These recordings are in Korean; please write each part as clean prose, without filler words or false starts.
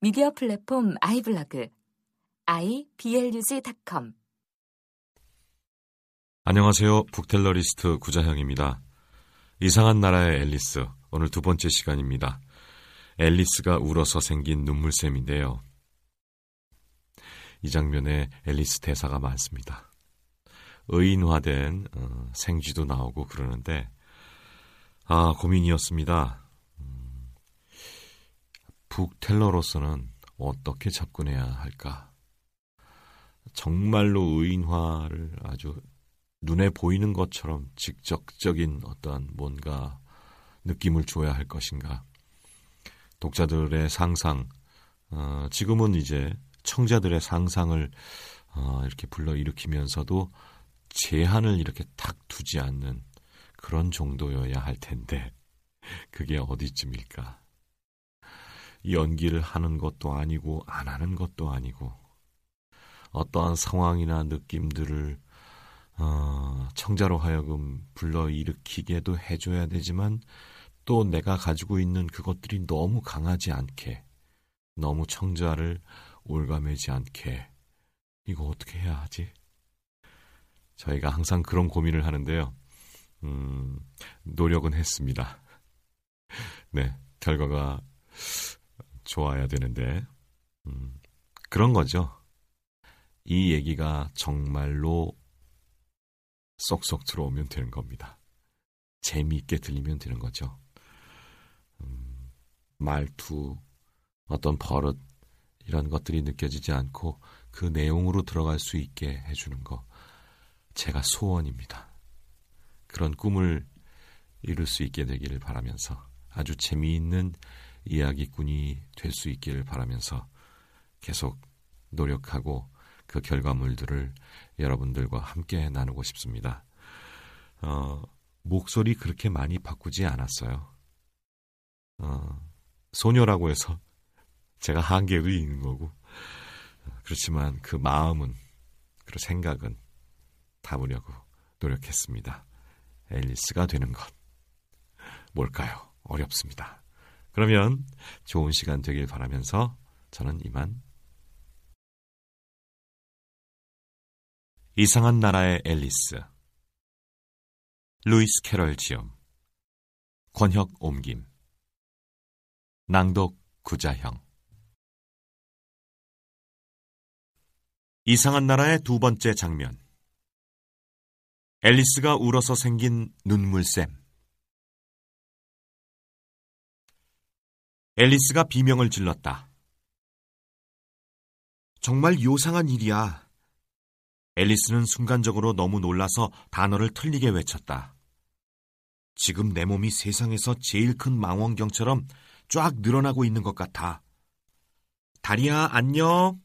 미디어 플랫폼 아이블로그 iblog.com. 안녕하세요. 북텔러리스트 구자형입니다. 이상한 나라의 앨리스, 오늘 두 번째 시간입니다. 앨리스가 울어서 생긴 눈물샘인데요. 이 장면에 앨리스 대사가 많습니다. 의인화된 생쥐도 나오고 그러는데, 고민이었습니다. 북텔러로서는 어떻게 접근해야 할까? 정말로 의인화를 아주 눈에 보이는 것처럼 직접적인 어떠한 뭔가 느낌을 줘야 할 것인가. 독자들의 상상, 지금은 이제 청자들의 상상을 이렇게 불러일으키면서도 제한을 이렇게 탁 두지 않는 그런 정도여야 할 텐데, 그게 어디쯤일까. 연기를 하는 것도 아니고 안 하는 것도 아니고, 어떠한 상황이나 느낌들을 청자로 하여금 불러일으키게도 해줘야 되지만, 또 내가 가지고 있는 그것들이 너무 강하지 않게, 너무 청자를 올가매지 않게, 이거 어떻게 해야 하지? 저희가 항상 그런 고민을 하는데요. 노력은 했습니다. 네, 결과가 좋아야 되는데, 그런 거죠. 이 얘기가 정말로 쏙쏙 들어오면 되는 겁니다. 재미있게 들리면 되는 거죠. 말투, 어떤 버릇, 이런 것들이 느껴지지 않고 그 내용으로 들어갈 수 있게 해주는 거, 제가 소원입니다. 그런 꿈을 이룰 수 있게 되기를 바라면서, 아주 재미있는 이야기꾼이 될 수 있기를 바라면서 계속 노력하고 그 결과물들을 여러분들과 함께 나누고 싶습니다. 목소리 그렇게 많이 바꾸지 않았어요. 소녀라고 해서 제가 한계도 있는 거고, 그렇지만 그 마음은, 그 생각은 담으려고 노력했습니다. 앨리스가 되는 것, 뭘까요? 어렵습니다. 그러면 좋은 시간 되길 바라면서 저는 이만. 이상한 나라의 앨리스, 루이스 캐럴 지음, 권혁 옮김, 낭독 구자형. 이상한 나라의 두 번째 장면. 앨리스가 울어서 생긴 눈물샘. 앨리스가 비명을 질렀다. 정말 요상한 일이야. 앨리스는 순간적으로 너무 놀라서 단어를 틀리게 외쳤다. 지금 내 몸이 세상에서 제일 큰 망원경처럼 쫙 늘어나고 있는 것 같아. 다리야, 안녕.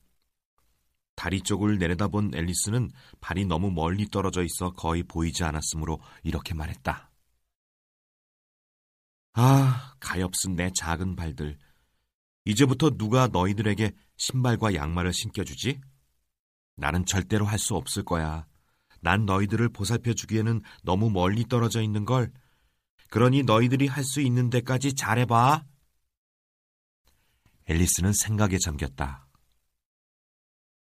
다리 쪽을 내려다본 앨리스는 발이 너무 멀리 떨어져 있어 거의 보이지 않았으므로 이렇게 말했다. 가엾은 내 작은 발들. 이제부터 누가 너희들에게 신발과 양말을 신겨주지? 나는 절대로 할 수 없을 거야. 난 너희들을 보살펴주기에는 너무 멀리 떨어져 있는 걸. 그러니 너희들이 할 수 있는 데까지 잘해봐. 앨리스는 생각에 잠겼다.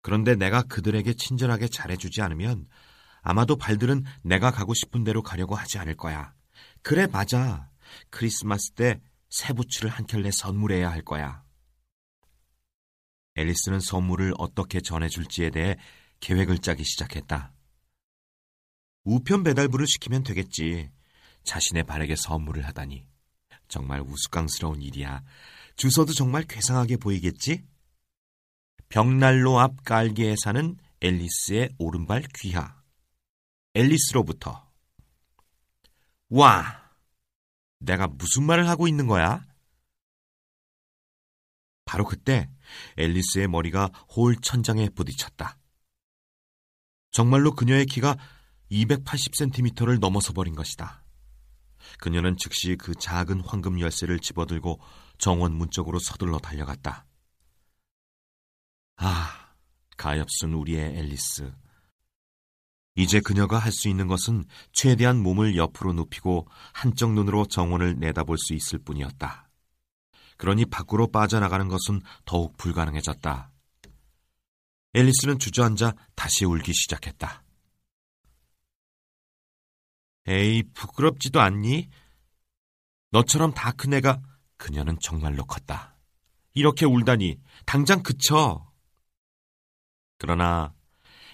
그런데 내가 그들에게 친절하게 잘해주지 않으면 아마도 발들은 내가 가고 싶은 대로 가려고 하지 않을 거야. 그래, 맞아. 크리스마스 때 새 부츠를 한 켤레 선물해야 할 거야. 앨리스는 선물을 어떻게 전해줄지에 대해 계획을 짜기 시작했다. 우편 배달부를 시키면 되겠지. 자신의 발에게 선물을 하다니. 정말 우스꽝스러운 일이야. 주소도 정말 괴상하게 보이겠지? 벽난로 앞 깔개에 사는 앨리스의 오른발 귀하. 앨리스로부터. 와! 내가 무슨 말을 하고 있는 거야? 바로 그때 앨리스의 머리가 홀 천장에 부딪혔다. 정말로 그녀의 키가 280cm를 넘어서 버린 것이다. 그녀는 즉시 그 작은 황금 열쇠를 집어들고 정원 문 쪽으로 서둘러 달려갔다. 아, 가엾은 우리의 앨리스. 이제 그녀가 할 수 있는 것은 최대한 몸을 옆으로 눕히고 한쪽 눈으로 정원을 내다볼 수 있을 뿐이었다. 그러니 밖으로 빠져나가는 것은 더욱 불가능해졌다. 앨리스는 주저앉아 다시 울기 시작했다. 에이, 부끄럽지도 않니? 너처럼 다 큰 애가... 그녀는 정말로 컸다. 이렇게 울다니, 당장 그쳐! 그러나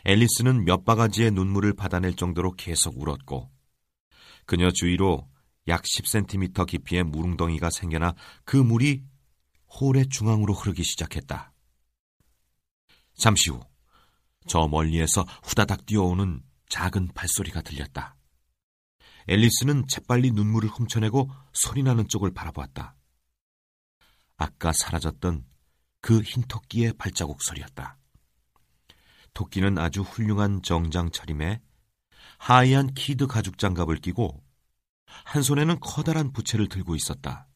앨리스는 몇 바가지의 눈물을 받아낼 정도로 계속 울었고, 그녀 주위로 약 10cm 깊이의 물웅덩이가 생겨나 그 물이 홀의 중앙으로 흐르기 시작했다. 잠시 후, 저 멀리에서 후다닥 뛰어오는 작은 발소리가 들렸다. 앨리스는 재빨리 눈물을 훔쳐내고 소리나는 쪽을 바라보았다. 아까 사라졌던 그 흰 토끼의 발자국 소리였다. 토끼는 아주 훌륭한 정장 차림에 하얀 키드 가죽 장갑을 끼고 한 손에는 커다란 부채를 들고 있었다.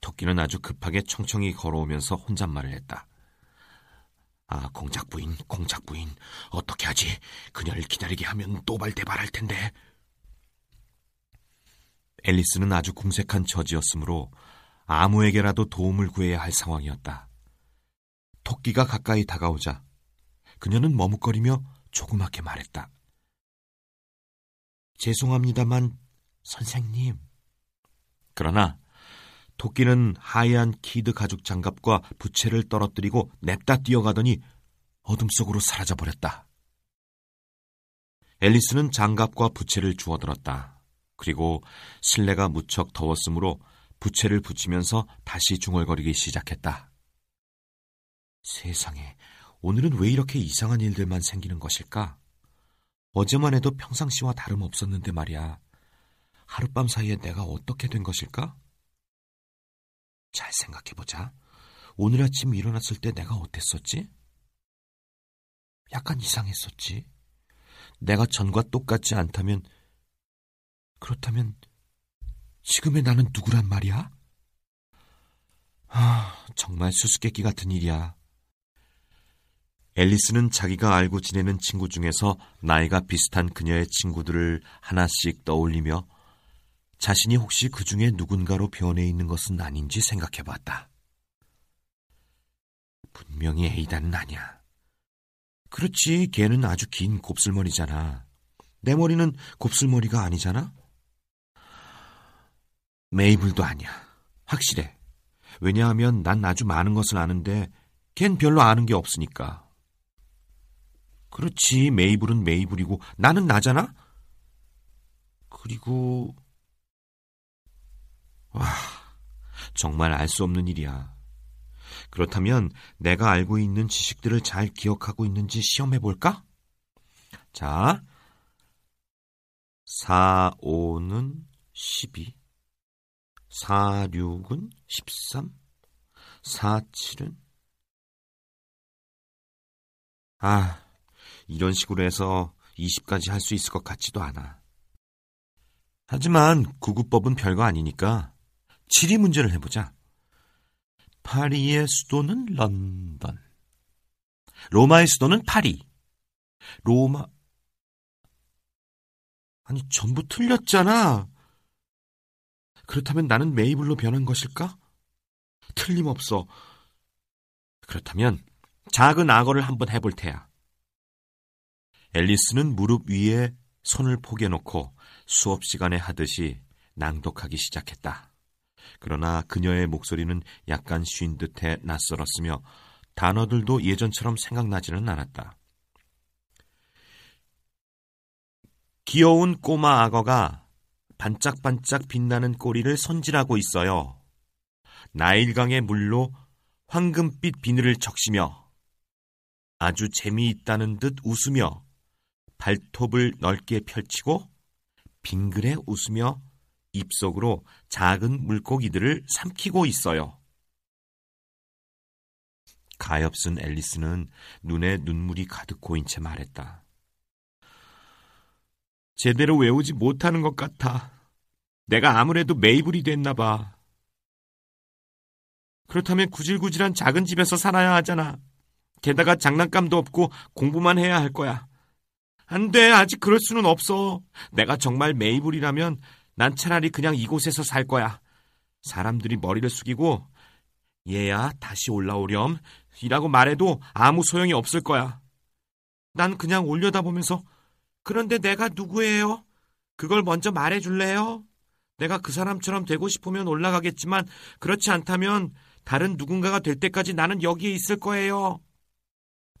토끼는 아주 급하게 청청히 걸어오면서 혼잣말을 했다. 아, 공작부인, 공작부인. 어떻게 하지? 그녀를 기다리게 하면 노발대발할 텐데. 앨리스는 아주 궁색한 처지였으므로 아무에게라도 도움을 구해야 할 상황이었다. 토끼가 가까이 다가오자 그녀는 머뭇거리며 조그맣게 말했다. 죄송합니다만 선생님. 그러나 토끼는 하얀 키드 가죽 장갑과 부채를 떨어뜨리고 냅다 뛰어가더니 어둠 속으로 사라져버렸다. 앨리스는 장갑과 부채를 주워들었다. 그리고 실내가 무척 더웠으므로 부채를 붙이면서 다시 중얼거리기 시작했다. 세상에, 오늘은 왜 이렇게 이상한 일들만 생기는 것일까? 어제만 해도 평상시와 다름없었는데 말이야. 하룻밤 사이에 내가 어떻게 된 것일까? 잘 생각해보자. 오늘 아침 일어났을 때 내가 어땠었지? 약간 이상했었지. 내가 전과 똑같지 않다면, 그렇다면 지금의 나는 누구란 말이야? 아, 정말 수수께끼 같은 일이야. 앨리스는 자기가 알고 지내는 친구 중에서 나이가 비슷한 그녀의 친구들을 하나씩 떠올리며 자신이 혹시 그 중에 누군가로 변해 있는 것은 아닌지 생각해봤다. 분명히 에이다는 아니야. 그렇지, 걔는 아주 긴 곱슬머리잖아. 내 머리는 곱슬머리가 아니잖아? 메이블도 아니야. 확실해. 왜냐하면 난 아주 많은 것을 아는데 걘 별로 아는 게 없으니까. 그렇지, 메이블은 메이블이고 나는 나잖아? 그리고... 와, 정말 알 수 없는 일이야. 그렇다면 내가 알고 있는 지식들을 잘 기억하고 있는지 시험해볼까? 자, 4, 5는 12, 4, 6은 13, 4, 7은... 아, 이런 식으로 해서 20까지 할 수 있을 것 같지도 않아. 하지만 구구법은 별거 아니니까 7이 문제를 해보자. 파리의 수도는 런던. 로마의 수도는 파리. 로마... 아니, 전부 틀렸잖아. 그렇다면 나는 메이블로 변한 것일까? 틀림없어. 그렇다면 작은 악어를 한번 해볼 테야. 앨리스는 무릎 위에 손을 포개놓고 수업 시간에 하듯이 낭독하기 시작했다. 그러나 그녀의 목소리는 약간 쉰 듯해 낯설었으며 단어들도 예전처럼 생각나지는 않았다. 귀여운 꼬마 악어가 반짝반짝 빛나는 꼬리를 손질하고 있어요. 나일강의 물로 황금빛 비늘을 적시며 아주 재미있다는 듯 웃으며 발톱을 넓게 펼치고 빙그레 웃으며 입속으로 작은 물고기들을 삼키고 있어요. 가엾은 앨리스는 눈에 눈물이 가득 고인 채 말했다. 제대로 외우지 못하는 것 같아. 내가 아무래도 메이블이 됐나 봐. 그렇다면 구질구질한 작은 집에서 살아야 하잖아. 게다가 장난감도 없고 공부만 해야 할 거야. 안 돼, 아직 그럴 수는 없어. 내가 정말 메이블이라면 난 차라리 그냥 이곳에서 살 거야. 사람들이 머리를 숙이고 얘야 다시 올라오렴 이라고 말해도 아무 소용이 없을 거야. 난 그냥 올려다보면서 그런데 내가 누구예요? 그걸 먼저 말해줄래요? 내가 그 사람처럼 되고 싶으면 올라가겠지만 그렇지 않다면 다른 누군가가 될 때까지 나는 여기에 있을 거예요.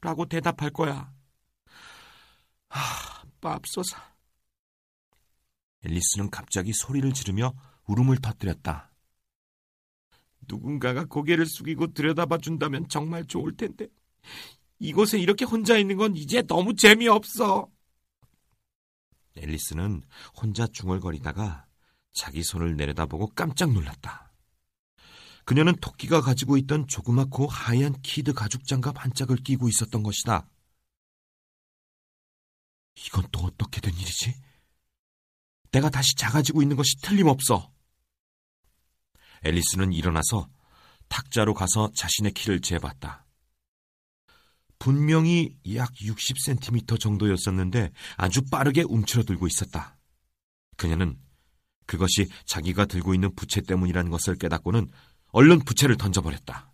라고 대답할 거야. 하, 맙소사. 앨리스는 갑자기 소리를 지르며 울음을 터뜨렸다. 누군가가 고개를 숙이고 들여다봐준다면 정말 좋을 텐데 이곳에 이렇게 혼자 있는 건 이제 너무 재미없어. 앨리스는 혼자 중얼거리다가 자기 손을 내려다보고 깜짝 놀랐다. 그녀는 토끼가 가지고 있던 조그맣고 하얀 키드 가죽 장갑 한 짝을 끼고 있었던 것이다. 이건 또 어떻게 된 일이지? 내가 다시 작아지고 있는 것이 틀림없어. 앨리스는 일어나서 탁자로 가서 자신의 키를 재봤다. 분명히 약 60cm 정도였었는데 아주 빠르게 움츠러들고 있었다. 그녀는 그것이 자기가 들고 있는 부채 때문이라는 것을 깨닫고는 얼른 부채를 던져버렸다.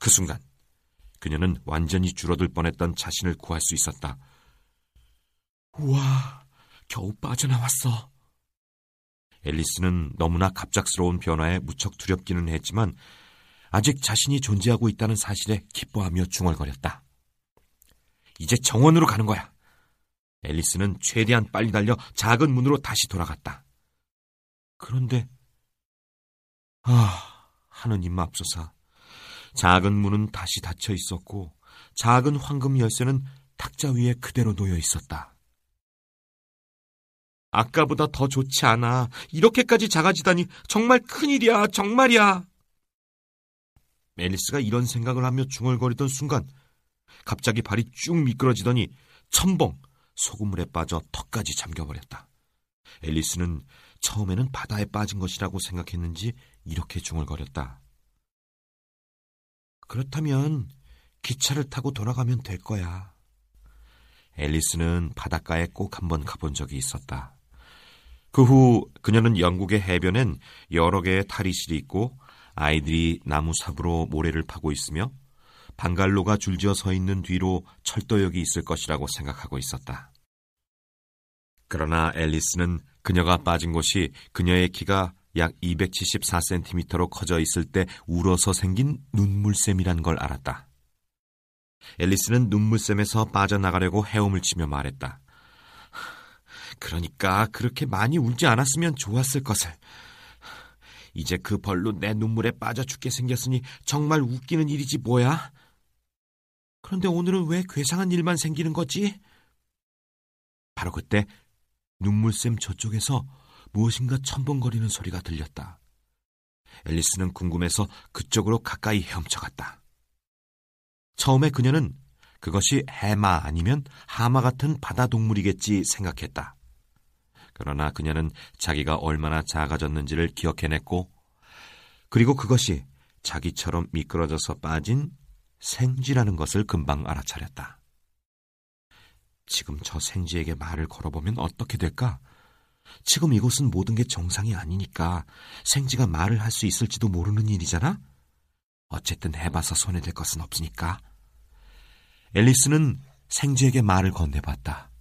그 순간 그녀는 완전히 줄어들 뻔했던 자신을 구할 수 있었다. 우와, 겨우 빠져나왔어. 앨리스는 너무나 갑작스러운 변화에 무척 두렵기는 했지만 아직 자신이 존재하고 있다는 사실에 기뻐하며 중얼거렸다. 이제 정원으로 가는 거야. 앨리스는 최대한 빨리 달려 작은 문으로 다시 돌아갔다. 그런데 아, 하느님 맙소사. 작은 문은 다시 닫혀 있었고 작은 황금 열쇠는 탁자 위에 그대로 놓여 있었다. 아까보다 더 좋지 않아. 이렇게까지 작아지다니 정말 큰일이야. 정말이야. 앨리스가 이런 생각을 하며 중얼거리던 순간 갑자기 발이 쭉 미끄러지더니 첨벙 소금물에 빠져 턱까지 잠겨버렸다. 앨리스는 처음에는 바다에 빠진 것이라고 생각했는지 이렇게 중얼거렸다. 그렇다면 기차를 타고 돌아가면 될 거야. 앨리스는 바닷가에 꼭 한번 가본 적이 있었다. 그 후 그녀는 영국의 해변엔 여러 개의 탈의실이 있고 아이들이 나무삽으로 모래를 파고 있으며 방갈로가 줄지어 서 있는 뒤로 철도역이 있을 것이라고 생각하고 있었다. 그러나 앨리스는 그녀가 빠진 곳이 그녀의 키가 약 274cm로 커져 있을 때 울어서 생긴 눈물샘이란 걸 알았다. 앨리스는 눈물샘에서 빠져나가려고 헤엄을 치며 말했다. 그러니까 그렇게 많이 울지 않았으면 좋았을 것을. 이제 그 벌로 내 눈물에 빠져 죽게 생겼으니 정말 웃기는 일이지 뭐야? 그런데 오늘은 왜 괴상한 일만 생기는 거지? 바로 그때 눈물샘 저쪽에서 무엇인가 첨벙거리는 소리가 들렸다. 앨리스는 궁금해서 그쪽으로 가까이 헤엄쳐갔다. 처음에 그녀는 그것이 해마 아니면 하마 같은 바다 동물이겠지 생각했다. 그러나 그녀는 자기가 얼마나 작아졌는지를 기억해냈고 그리고 그것이 자기처럼 미끄러져서 빠진 생쥐라는 것을 금방 알아차렸다. 지금 저 생쥐에게 말을 걸어보면 어떻게 될까? 지금 이곳은 모든 게 정상이 아니니까 생쥐가 말을 할 수 있을지도 모르는 일이잖아? 어쨌든 해봐서 손해될 것은 없으니까. 앨리스는 생쥐에게 말을 건네봤다.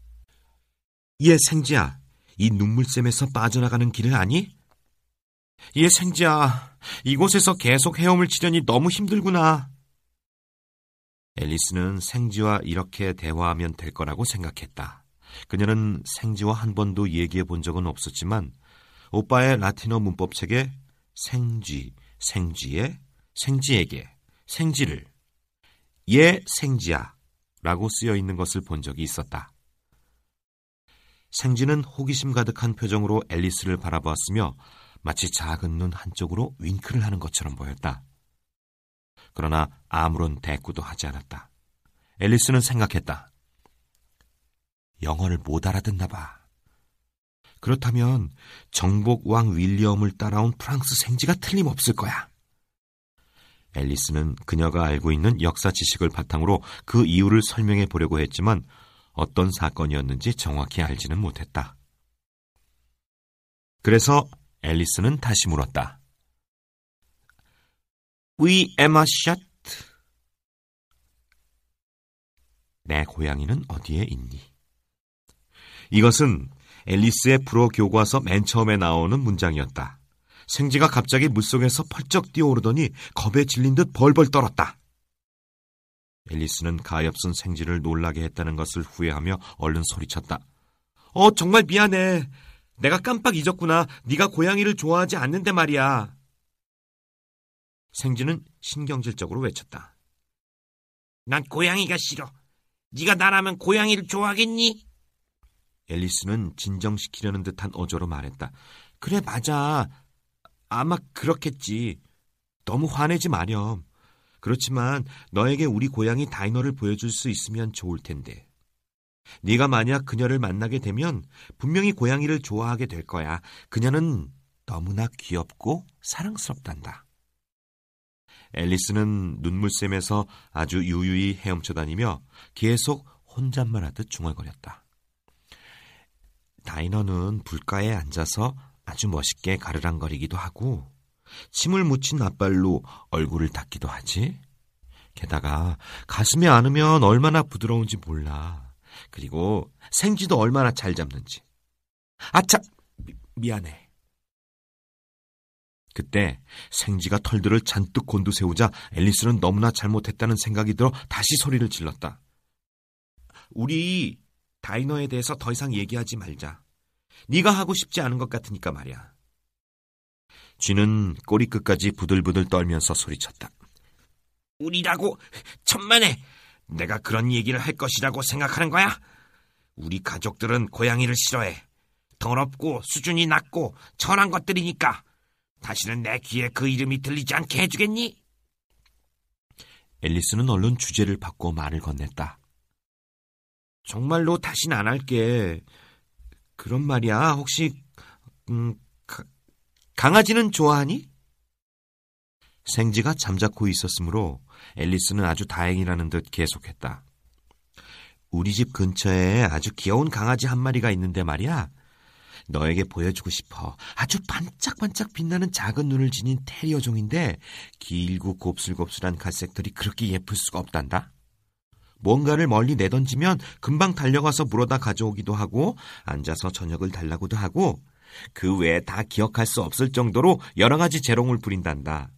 얘 생쥐야, 이 눈물샘에서 빠져나가는 길을 아니? 얘 생쥐야, 이곳에서 계속 헤엄을 치려니 너무 힘들구나. 앨리스는 생쥐와 이렇게 대화하면 될 거라고 생각했다. 그녀는 생쥐와 한 번도 얘기해 본 적은 없었지만 오빠의 라틴어 문법책에 생쥐, 생쥐에, 생쥐에게, 생쥐를, 얘 생쥐야 라고 쓰여 있는 것을 본 적이 있었다. 생쥐는 호기심 가득한 표정으로 앨리스를 바라보았으며 마치 작은 눈 한쪽으로 윙크를 하는 것처럼 보였다. 그러나 아무런 대꾸도 하지 않았다. 앨리스는 생각했다. 영어를 못 알아듣나 봐. 그렇다면 정복왕 윌리엄을 따라온 프랑스 생지가 틀림없을 거야. 앨리스는 그녀가 알고 있는 역사 지식을 바탕으로 그 이유를 설명해 보려고 했지만 어떤 사건이었는지 정확히 알지는 못했다. 그래서 앨리스는 다시 물었다. We am a shot. 내 고양이는 어디에 있니? 이것은 앨리스의 불어 교과서 맨 처음에 나오는 문장이었다. 생쥐가 갑자기 물속에서 펄쩍 뛰어오르더니 겁에 질린 듯 벌벌 떨었다. 앨리스는 가엾은 생쥐를 놀라게 했다는 것을 후회하며 얼른 소리쳤다. 정말 미안해. 내가 깜빡 잊었구나. 네가 고양이를 좋아하지 않는데 말이야. 생쥐는 신경질적으로 외쳤다. 난 고양이가 싫어. 네가 나라면 고양이를 좋아하겠니? 앨리스는 진정시키려는 듯한 어조로 말했다. 그래, 맞아. 아마 그렇겠지. 너무 화내지 마렴. 그렇지만 너에게 우리 고양이 다이너를 보여줄 수 있으면 좋을 텐데. 네가 만약 그녀를 만나게 되면 분명히 고양이를 좋아하게 될 거야. 그녀는 너무나 귀엽고 사랑스럽단다. 앨리스는 눈물샘에서 아주 유유히 헤엄쳐 다니며 계속 혼잣말하듯 중얼거렸다. 다이너는 불가에 앉아서 아주 멋있게 가르랑거리기도 하고 침을 묻힌 앞발로 얼굴을 닦기도 하지. 게다가 가슴이 안으면 얼마나 부드러운지 몰라. 그리고 생쥐도 얼마나 잘 잡는지. 아차! 미안해. 그때 생쥐가 털들을 잔뜩 곤두세우자 앨리스는 너무나 잘못했다는 생각이 들어 다시 소리를 질렀다. 우리 다이너에 대해서 더 이상 얘기하지 말자. 네가 하고 싶지 않은 것 같으니까 말이야. 쥐는 꼬리 끝까지 부들부들 떨면서 소리쳤다. 우리라고 천만에 내가 그런 얘기를 할 것이라고 생각하는 거야? 우리 가족들은 고양이를 싫어해. 더럽고 수준이 낮고 천한 것들이니까. 다시는 내 귀에 그 이름이 들리지 않게 해주겠니? 앨리스는 얼른 주제를 바꿔 말을 건넸다. 정말로 다신 안 할게. 그런 말이야. 혹시 강아지는 좋아하니? 생쥐가 잠자코 있었으므로 앨리스는 아주 다행이라는 듯 계속했다. 우리 집 근처에 아주 귀여운 강아지 한 마리가 있는데 말이야. 너에게 보여주고 싶어. 아주 반짝반짝 빛나는 작은 눈을 지닌 테리어 종인데 길고 곱슬곱슬한 갈색들이 그렇게 예쁠 수가 없단다. 뭔가를 멀리 내던지면 금방 달려가서 물어다 가져오기도 하고 앉아서 저녁을 달라고도 하고 그 외에 다 기억할 수 없을 정도로 여러 가지 재롱을 부린단다.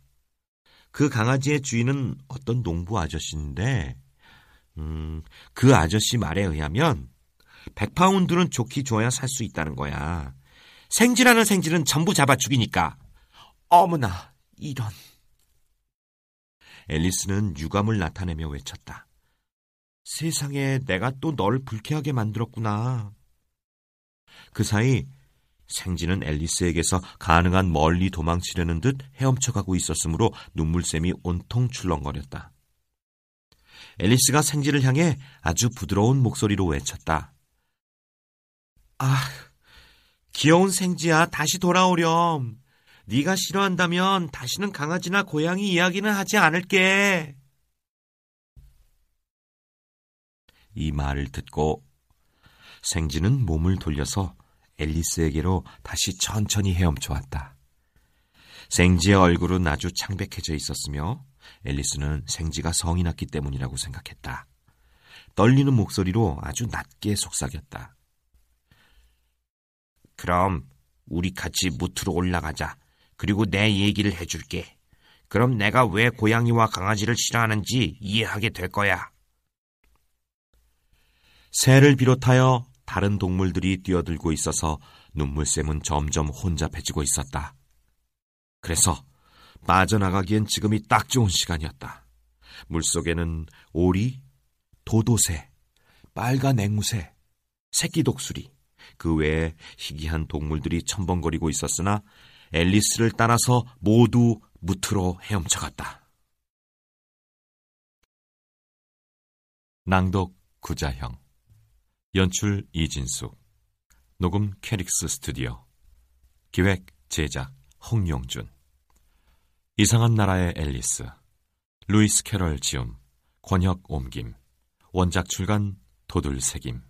그 강아지의 주인은 어떤 농부 아저씨인데 그 아저씨 말에 의하면 100파운드는 좋기 좋아야 살 수 있다는 거야. 생쥐라는 생쥐는 전부 잡아 죽이니까. 어머나, 이런. 앨리스는 유감을 나타내며 외쳤다. 세상에, 내가 또 너를 불쾌하게 만들었구나. 그 사이 생쥐는 앨리스에게서 가능한 멀리 도망치려는 듯 헤엄쳐가고 있었으므로 눈물샘이 온통 출렁거렸다. 앨리스가 생쥐를 향해 아주 부드러운 목소리로 외쳤다. 아, 귀여운 생쥐야, 다시 돌아오렴. 네가 싫어한다면 다시는 강아지나 고양이 이야기는 하지 않을게. 이 말을 듣고 생쥐는 몸을 돌려서 앨리스에게로 다시 천천히 헤엄쳐왔다. 생쥐의 얼굴은 아주 창백해져 있었으며 앨리스는 생쥐가 성이 났기 때문이라고 생각했다. 떨리는 목소리로 아주 낮게 속삭였다. 그럼 우리 같이 무트로 올라가자. 그리고 내 얘기를 해줄게. 그럼 내가 왜 고양이와 강아지를 싫어하는지 이해하게 될 거야. 새를 비롯하여 다른 동물들이 뛰어들고 있어서 눈물샘은 점점 혼잡해지고 있었다. 그래서 빠져나가기엔 지금이 딱 좋은 시간이었다. 물속에는 오리, 도도새, 빨간 앵무새, 새끼 독수리, 그 외에 희귀한 동물들이 첨벙거리고 있었으나 앨리스를 따라서 모두 무트로 헤엄쳐갔다. 낭독 구자형, 연출 이진숙, 녹음 캐릭스 스튜디오, 기획 제작 홍용준. 이상한 나라의 앨리스, 루이스 캐럴 지음, 권혁 옮김, 원작 출간 돋을새김.